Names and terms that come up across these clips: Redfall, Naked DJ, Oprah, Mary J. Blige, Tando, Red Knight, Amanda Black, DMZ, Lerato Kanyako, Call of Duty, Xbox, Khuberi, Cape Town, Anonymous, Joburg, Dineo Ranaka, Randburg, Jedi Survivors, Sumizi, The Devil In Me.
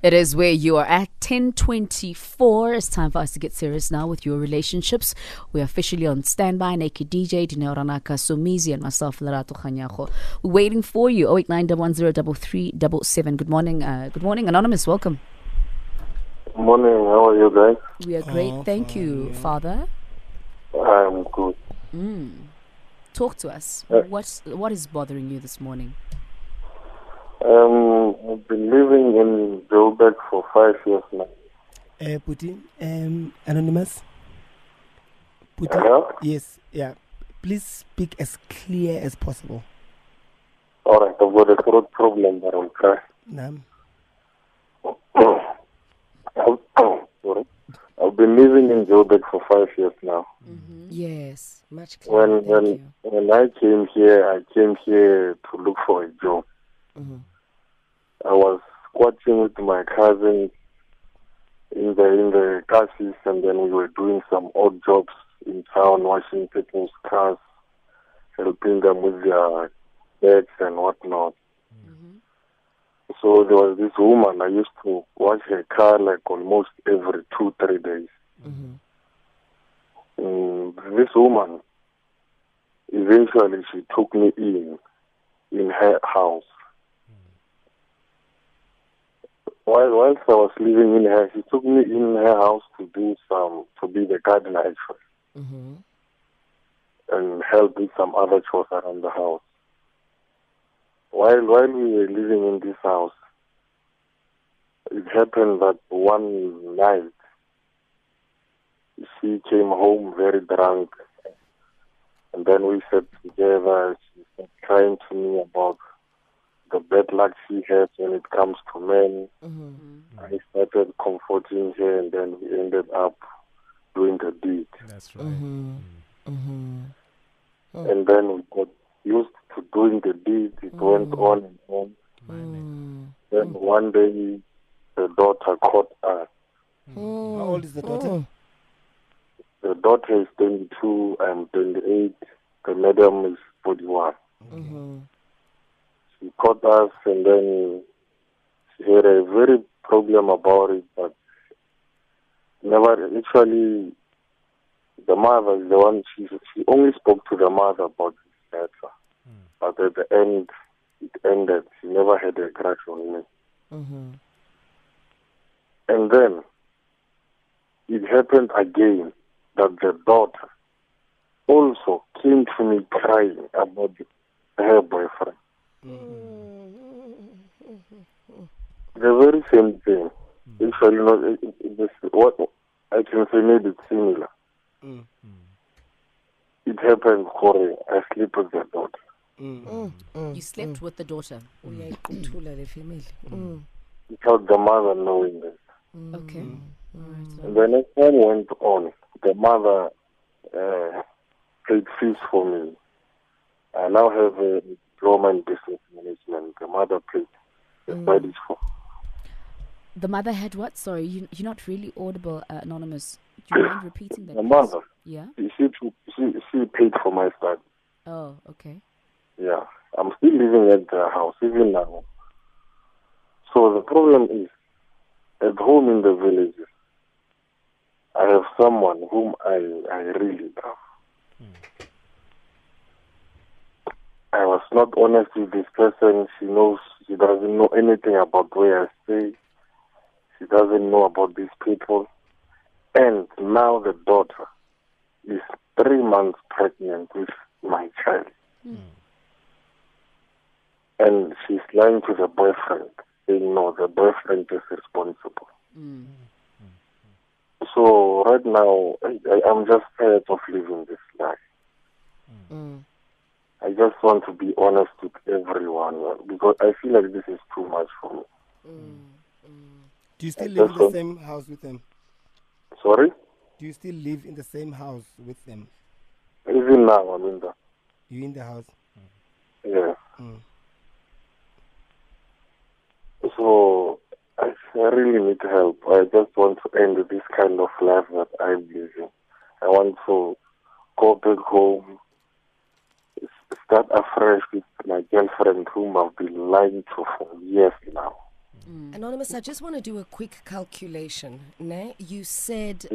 It is where you are at 10:24. It's time for us to get serious now with your relationships. We are officially on standby. Naked DJ, Dineo Ranaka, Sumizi, and myself, Lerato Kanyako. We're waiting for you. 089-110-3377. Good morning. Good morning, Anonymous. Welcome. Good morning. How are you guys? We are great. Thank you, Father. I'm good. Talk to us. What is bothering you this morning? I've been living in Joburg for 5 years now. Putin, Anonymous. Putin, hello? Yes, yeah. Please speak as clear as possible. All right, I've got a throat problem, but I'll try. Sorry. I've been living in Joburg for 5 years now. Mm-hmm. Yes, much clearer. When I came here to look for a job. Mm-hmm. I was squatting with my cousin in the car seats, and then we were doing some odd jobs in town, washing people's cars, helping them with their bags and whatnot. Mm-hmm. So there was this woman, I used to wash her car like almost every 2-3 days. Mm-hmm. This woman, eventually she took me in her house. Whilst I was living in her, she took me in her house to be the gardener actually, mm-hmm. and help with some other chores around the house. While we were living in this house, it happened that one night she came home very drunk, and then we sat together. She was crying to me about the bad luck she has when it comes to men. Mm-hmm. I started comforting her, and then we ended up doing the deed. That's right. Mm-hmm. Mm-hmm. Oh. And then we got used to doing the deed. It mm-hmm. went on and on. Mm-hmm. Then one day, the daughter caught us. Mm-hmm. How old is the daughter? Oh. The daughter is 22, I'm 28. The madam is 41. Mm-hmm. She caught us, and then she had a very problem about it, but never actually the mother is the one, she only spoke to the mother about this matter. Mm. But at the end, it ended. She never had a crush on me. Mm-hmm. And then it happened again that the daughter also came to me crying about her boyfriend. Mm-hmm. The very same thing. Mm-hmm. Actually, not what I can say, maybe it's similar. Mm-hmm. It happened, Corey. I sleep with the daughter. Mm-hmm. Mm-hmm. You slept with the daughter. Mm-hmm. Without the mother knowing this. Mm-hmm. Okay. Mm-hmm. And when the time went on, the mother paid fees for me. I now have a diploma in business management. The mother paid the studies for. The mother had what? Sorry, you're not really audible, Anonymous. Do you mind repeating that? The mother. Yeah. She paid for my study. Oh, okay. Yeah, I'm still living at the house even now. So the problem is, at home in the village, I have someone whom I really love. Mm. I was not honest with this person. She doesn't know anything about where I stay. She doesn't know about these people. And now the daughter is 3 months pregnant with my child. Mm. And she's lying to the boyfriend, saying, no, the boyfriend is responsible. Mm. So right now, I'm just tired of living this life. Mm. I just want to be honest with everyone because I feel like this is too much for me. Mm. Mm. Do you still live in the same house with them? Sorry? Do you still live in the same house with them? Even now, I'm in the... You in the house? Mm. Yeah. Mm. So, I really need help. I just want to end this kind of life that I'm living. I want to go back home, start afresh with my girlfriend whom I've been lying to for years now. Anonymous, I just want to do a quick calculation. Ne? You said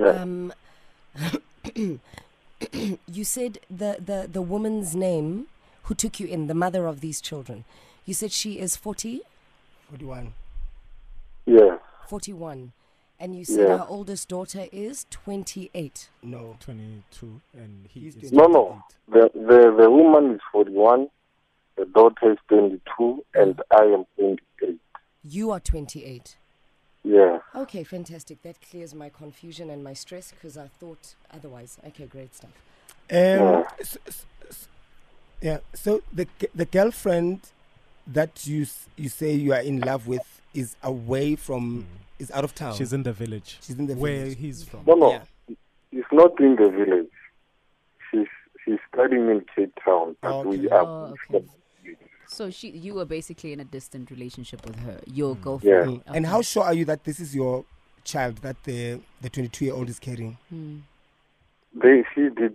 you said the woman's name who took you in, the mother of these children. You said she is 40? 41. Yeah. 41. And you said her oldest daughter is 28. No, 22. And he's 28. No. The woman is 41, the daughter is 22, and I am 28. You are 28? Yeah. Okay, fantastic. That clears my confusion and my stress because I thought otherwise. Okay, great stuff. So the girlfriend that you say you are in love with is away from, is out of town. She's in the village. She's in the village. He's from. No, She's not in the village. She's studying in Cape Town. So you were basically in a distant relationship with her, your girlfriend. Yeah. Okay. And how sure are you that this is your child that the 22-year-old is carrying? We did a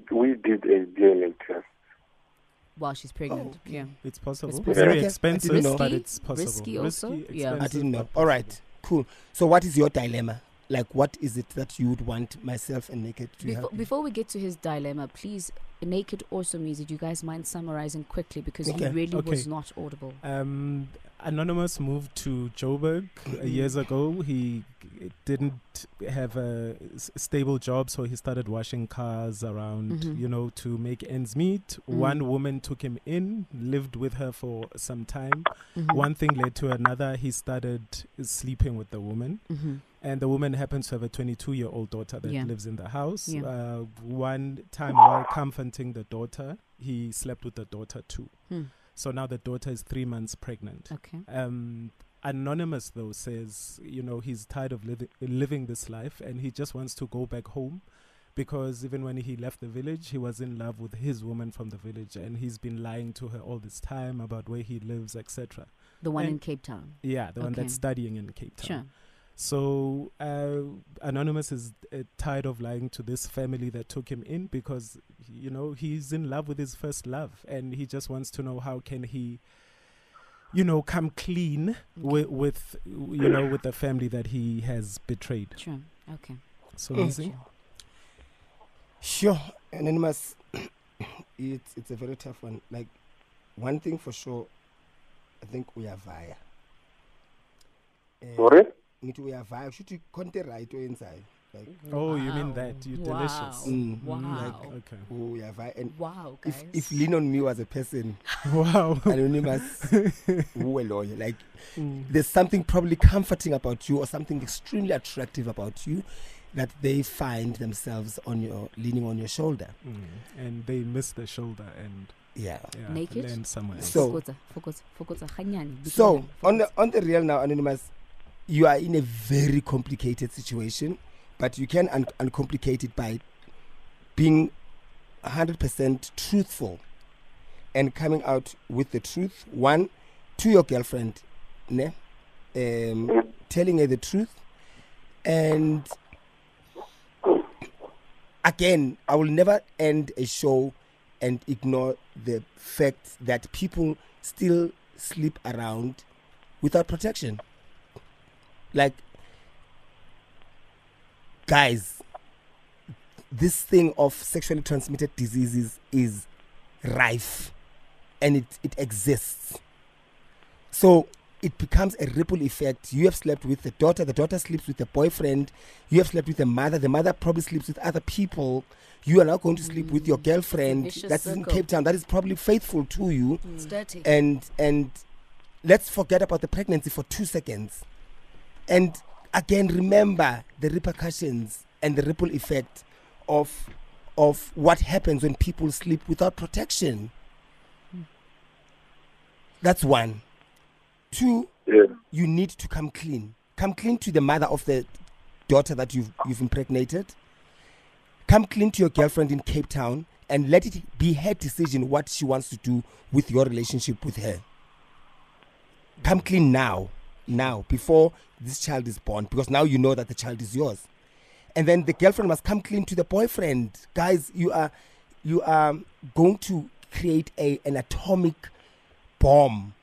DNA test. While she's pregnant, it's possible. It's very expensive, but it's possible. Risky also, I didn't know. All right, cool. So, what is your dilemma? Like, what is it that you would want myself and Naked to have? Before we get to his dilemma, please, Naked or Sumizi, do you guys mind summarizing quickly because he really was not audible? Anonymous moved to Joburg years ago. He didn't have a stable job, so he started washing cars around, to make ends meet. One woman took him in, lived with her for some time. One thing led to another. He started sleeping with the woman. And the woman happens to have a 22-year-old daughter that lives in the house. One time while comforting the daughter, he slept with the daughter too. So now the daughter is 3 months pregnant. Okay. Anonymous, though, says, he's tired of living this life and he just wants to go back home because even when he left the village, he was in love with his woman from the village and he's been lying to her all this time about where he lives, etc. The one in Cape Town? Yeah, the one that's studying in Cape Town. Sure. So Anonymous is tired of lying to this family that took him in because, he's in love with his first love and he just wants to know how can he, come clean with the family that he has betrayed. Sure. Okay. So easy. Sure. Anonymous, it's a very tough one. Like, one thing for sure, I think we are via. Sorry? We are via. Should you contact right inside? Like, you mean that? You're delicious. Like, okay. We are via. And guys. If lean on me was a person, Anonymous, like, there's something probably comforting about you, or something extremely attractive about you, that they find themselves on your leaning on your shoulder, and they miss the shoulder and. Yeah. Naked. Land somewhere. So on the real now, Anonymous. You are in a very complicated situation, but you can uncomplicate it by being 100% truthful and coming out with the truth. One, to your girlfriend, telling her the truth. And again, I will never end a show and ignore the fact that people still sleep around without protection. Like, guys, this thing of sexually transmitted diseases is rife and it exists. So it becomes a ripple effect. You have slept with the daughter sleeps with the boyfriend, you have slept with the mother probably sleeps with other people, you are now going to sleep with your girlfriend that's in Cape Town, that is probably faithful to you. It's dirty. And let's forget about the pregnancy for 2 seconds. And again, remember the repercussions and the ripple effect of what happens when people sleep without protection. That's one. Two, you need to come clean. Come clean to the mother of the daughter that you've impregnated. Come clean to your girlfriend in Cape Town and let it be her decision what she wants to do with your relationship with her. Come clean now before this child is born, because now you know that the child is yours. And then the girlfriend must come clean to the boyfriend. Guys, you are going to create an atomic bomb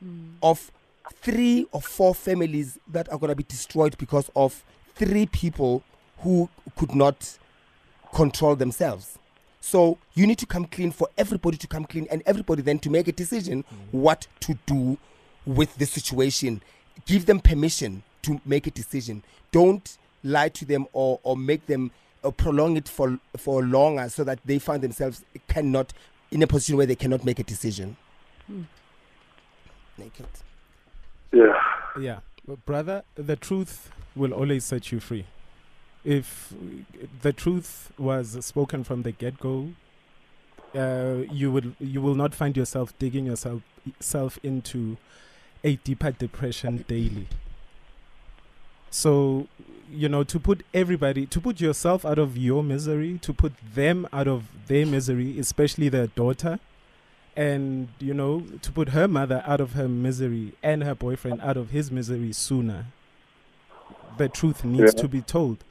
of three or four families that are going to be destroyed because of three people who could not control themselves. So you need to come clean, for everybody to come clean, and everybody then to make a decision what to do with the situation. Give them permission to make a decision. Don't lie to them or make them prolong it for longer, so that they find themselves cannot in a position where they cannot make a decision. Naked. Yeah. Brother, the truth will always set you free. If the truth was spoken from the get-go, you will not find yourself digging yourself into a deeper depression daily. So, to put yourself out of your misery, to put them out of their misery, especially their daughter, and, to put her mother out of her misery and her boyfriend out of his misery sooner. The truth needs to be told.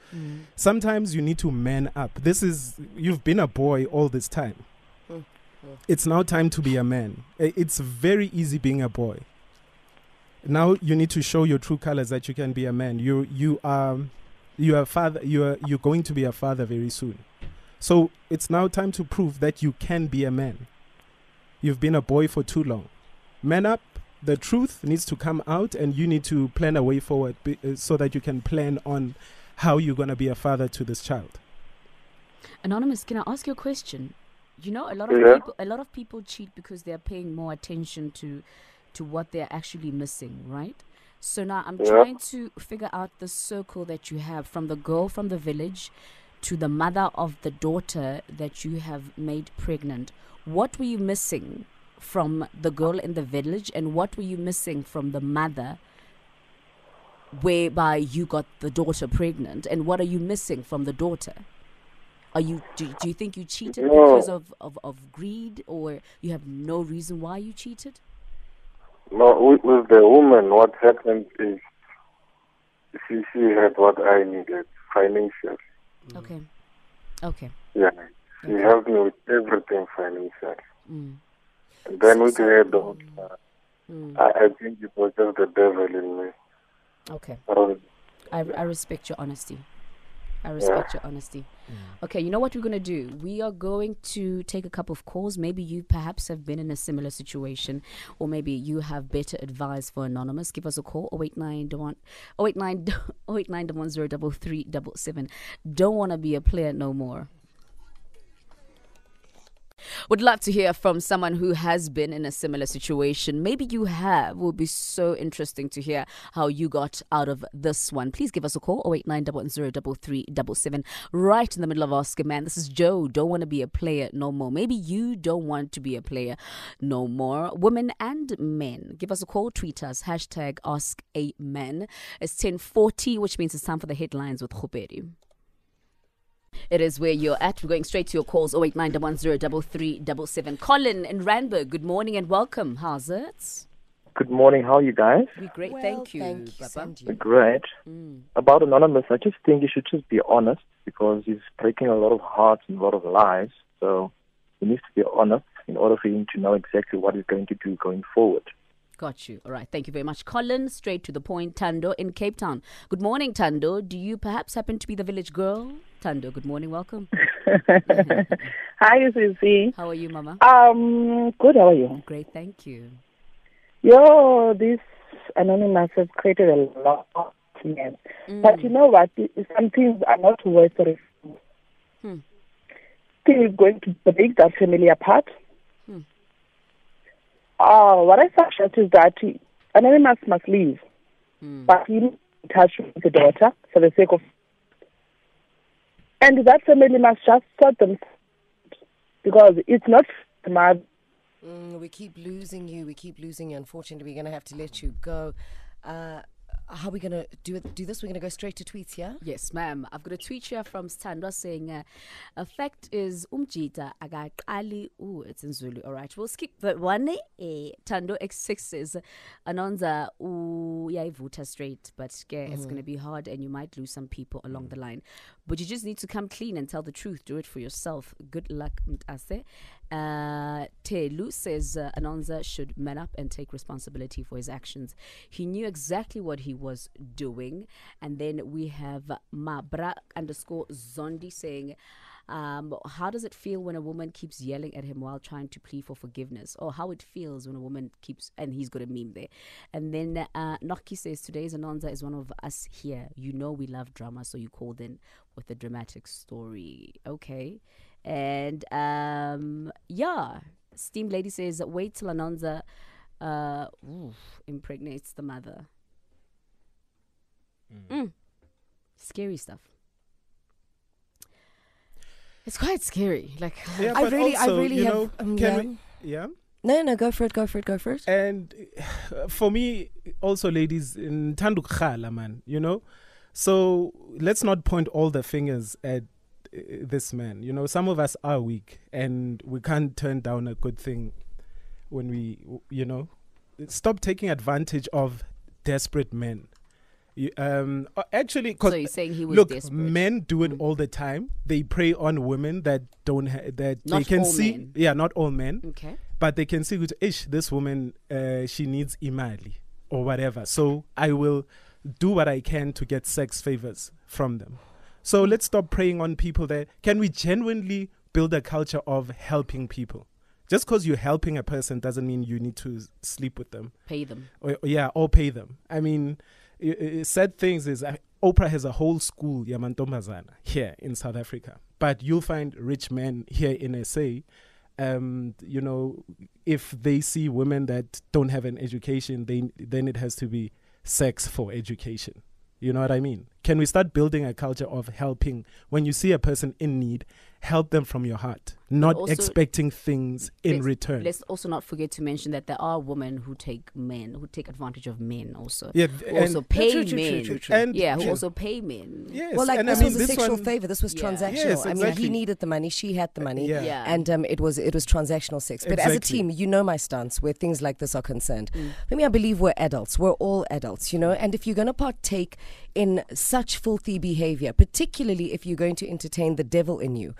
Sometimes you need to man up. You've been a boy all this time. It's now time to be a man. It's very easy being a boy. Now you need to show your true colors, that you can be a man. You're going to be a father very soon. So it's now time to prove that you can be a man. You've been a boy for too long. Man up. The truth needs to come out, and you need to plan a way forward so that you can plan on how you're going to be a father to this child. Anonymous, can I ask you a question? A lot of people cheat because they're paying more attention to what they're actually missing, right? So now I'm trying to figure out the circle that you have, from the girl from the village to the mother of the daughter that you have made pregnant. What were you missing from the girl in the village, and what were you missing from the mother whereby you got the daughter pregnant, and what are you missing from the daughter? Do you think you cheated because of greed, or you have no reason why you cheated? No, with the woman, what happened is she had what I needed financially. Okay. Yeah, she helped me with everything financially. And then with the adult, I think it was just the devil in me. Okay. I respect your honesty. Okay, you know what we're going to do? We are going to take a couple of calls. Maybe you perhaps have been in a similar situation, or maybe you have better advice for Anonymous. Give us a call, 089 110 3377. Don't want to be a player no more. Would love to hear from someone who has been in a similar situation. Maybe you have. It would be so interesting to hear how you got out of this one. Please give us a call, 089 110 3377. Right in the middle of Oscar, man. This is Joe. Don't want to be a player no more. Maybe you don't want to be a player no more. Women and men, give us a call. Tweet us, hashtag Ask a Man. It's 10:40, which means it's time for the headlines with Khuberi. It is where you're at. We're going straight to your calls, 089 110 3377. Colin in Randburg, good morning and welcome. How's it? Good morning. How are you guys? We're great. Well, thank you. Great. About Anonymous, I just think you should just be honest, because he's breaking a lot of hearts and a lot of lives. So he needs to be honest in order for him to know exactly what he's going to do going forward. Got you. All right. Thank you very much, Colin. Straight to the point, Tando in Cape Town. Good morning, Tando. Do you perhaps happen to be the village girl? Tando, good morning. Welcome. Hi, Susi. How are you, Mama? Good. How are you? Great. Thank you. Yo, this Anonymous has created a lot of mess. But you know what? Some things are not worth it. Things are going to break that family apart. What I suggest is that Anonymous must leave, but he must be in touch with the daughter for the sake of, and that family must just sort them, because it's not the mother. We keep losing you. Unfortunately, we're going to have to let you go. How are we going to do this? We're going to go straight to tweets here? Yes, ma'am. I've got a tweet here from Stando saying, a fact is, umjita agaqali. Ooh, it's in Zulu. All right, we'll skip that one. Tando X6 says, anonza, ooh, yeah, vuta straight, but yeah, it's going to be hard and you might lose some people along the line. But you just need to come clean and tell the truth. Do it for yourself. Good luck, mtase. Telu says, Anonza should man up and take responsibility for his actions. He knew exactly what he was doing. And then we have Mabra_Zondi saying, how does it feel when a woman keeps yelling at him while trying to plead for forgiveness? Or how it feels when a woman keeps, and he's got a meme there. And then Noki says, today's Anonza is one of us here. You know we love drama, so you called in with a dramatic story. Okay. And yeah, Steam Lady says, wait till Anonza impregnates the mother. Scary stuff. It's quite scary. Like, yeah, Go for it. And for me, also, ladies, in Tando Khala, man, you know? So let's not point all the fingers at this man. You know, some of us are weak and we can't turn down a good thing when we, you know, stop taking advantage of desperate men. Actually, so you're saying he was desperate. Men do it all the time. They prey on women that don't they can see. Men. Yeah, not all men. Okay, but they can see which this woman she needs imali or whatever. So I will do what I can to get sex favors from them. So let's stop preying on people there. Can we genuinely build a culture of helping people? Just because you're helping a person doesn't mean you need to sleep with them. Pay them. Or pay them. I mean, said things is, Oprah has a whole school, Yamantomazana, here in South Africa. But you'll find rich men here in SA, you know, if they see women that don't have an education, then it has to be sex for education. You know what I mean? Can we start building a culture of helping? When you see a person in need, help them from your heart, not expecting things in return. Let's also not forget to mention that there are women who take advantage of men also. Yeah, who also pay men. Yeah, who also pay men. Well, like this was a sexual favor. This was transactional. Yes, exactly. I mean, he needed the money. She had the money. And it was transactional sex. But as a team, you know my stance where things like this are concerned. I mean, I believe we're adults. We're all adults, you know. And if you're going to partake in such filthy behavior, particularly if you're going to entertain the devil in you,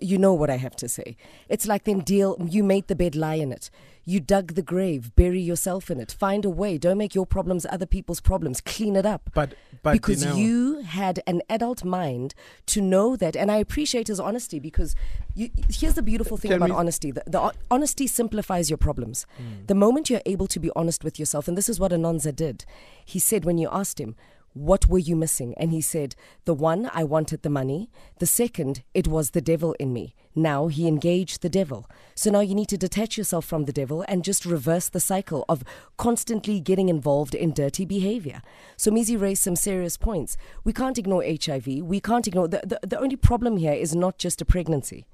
you know what I have to say. It's like you made the bed, lie in it. You dug the grave, bury yourself in it. Find a way. Don't make your problems other people's problems. Clean it up. But because you had an adult mind to know that. And I appreciate his honesty because here's the beautiful thing about honesty. The honesty simplifies your problems. The moment you're able to be honest with yourself, and this is what Anonza did. He said when you asked him, what were you missing? And he said, the one, I wanted the money. The second, it was the devil in me. Now he engaged the devil. So now you need to detach yourself from the devil and just reverse the cycle of constantly getting involved in dirty behavior. So Mizi raised some serious points. We can't ignore HIV. We can't ignore... The only problem here is not just a pregnancy.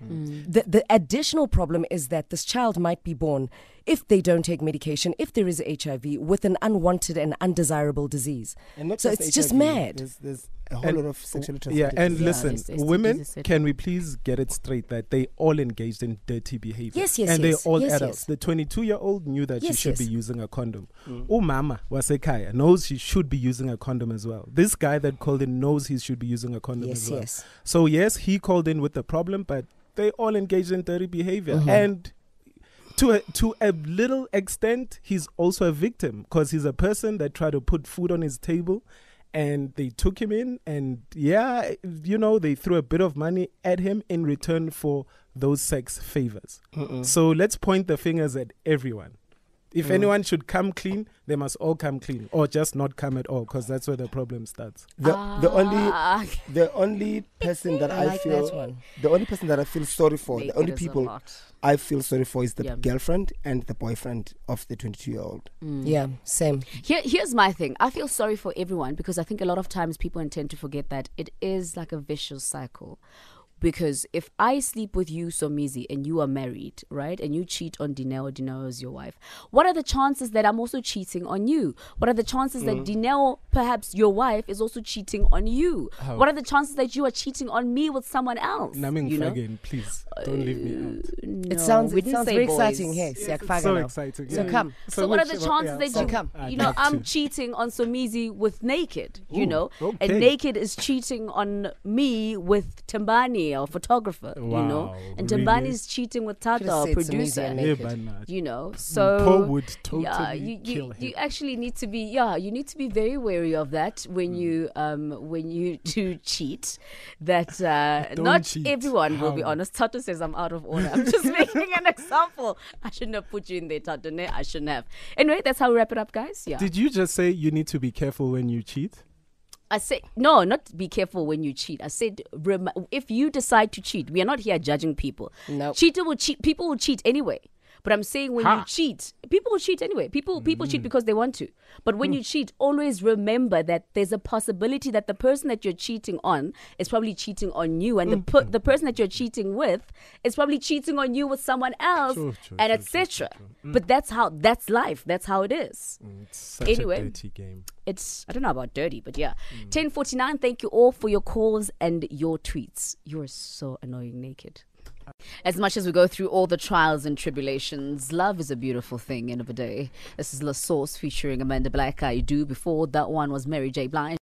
The additional problem is that this child might be born, if they don't take medication, if there is HIV, with an unwanted and undesirable disease. And so it's just mad. There's a whole lot of sexual attraction. Yeah, and listen, women, can we please get it straight that they all engaged in dirty behavior? Yes. They're all adults. Yes. The 22-year-old knew that she should be using a condom. Umama Wasekaya knows she should be using a condom as well. This guy that called in knows he should be using a condom as well. Yes. So yes, he called in with the problem, but they all engaged in dirty behavior. And to a little extent, he's also a victim because he's a person that tried to put food on his table and they took him in and, they threw a bit of money at him in return for those sex favors. So let's point the fingers at everyone. If anyone should come clean, they must all come clean or just not come at all because that's where the problem starts. The only person that I feel sorry for, the only people I feel sorry for is the girlfriend and the boyfriend of the 22-year-old. Yeah, same. Here's my thing. I feel sorry for everyone because I think a lot of times people intend to forget that it is like a vicious cycle Because if I sleep with you, Sumizi, and you are married, right, and you cheat on Dineo, Dineo is your wife, what are the chances that I'm also cheating on you? What are the chances that Dineo, perhaps your wife, is also cheating on you? How? What are the chances that you are cheating on me with someone else? Naming again, please, don't leave me out. No, it sounds very exciting. Yes, it's so exciting. Yeah. So come. So what are the chances that you come? You know, I'm cheating on Sumizi with Naked, you know, and Naked is cheating on me with Tembani, our photographer, you know, and Tembani's cheating with Tata, our producer, you know. So Paul would totally kill him. You actually need to be, you need to be very wary of that when you do cheat. That not cheat. Everyone will be honest. Tata says I'm out of order. I'm just making an example. I shouldn't have put you in there, Tadone. I shouldn't have. Anyway, that's how we wrap it up, guys. Yeah. Did you just say you need to be careful when you cheat? I said, no, not be careful when you cheat. I said, if you decide to cheat, we are not here judging people. No. Cheater will cheat. People will cheat anyway. But I'm saying when you cheat, people will cheat anyway. People cheat because they want to. But when you cheat, always remember that there's a possibility that the person that you're cheating on is probably cheating on you. And the person that you're cheating with is probably cheating on you with someone else, and etc. But that's life. That's how it is. It's such a dirty game. It's, I don't know about dirty, but yeah. 10:49, thank you all for your calls and your tweets. You're so annoying, Naked. As much as we go through all the trials and tribulations, love is a beautiful thing, end of the day. This is La Source featuring Amanda Black, I Do. Before that one was Mary J. Blige.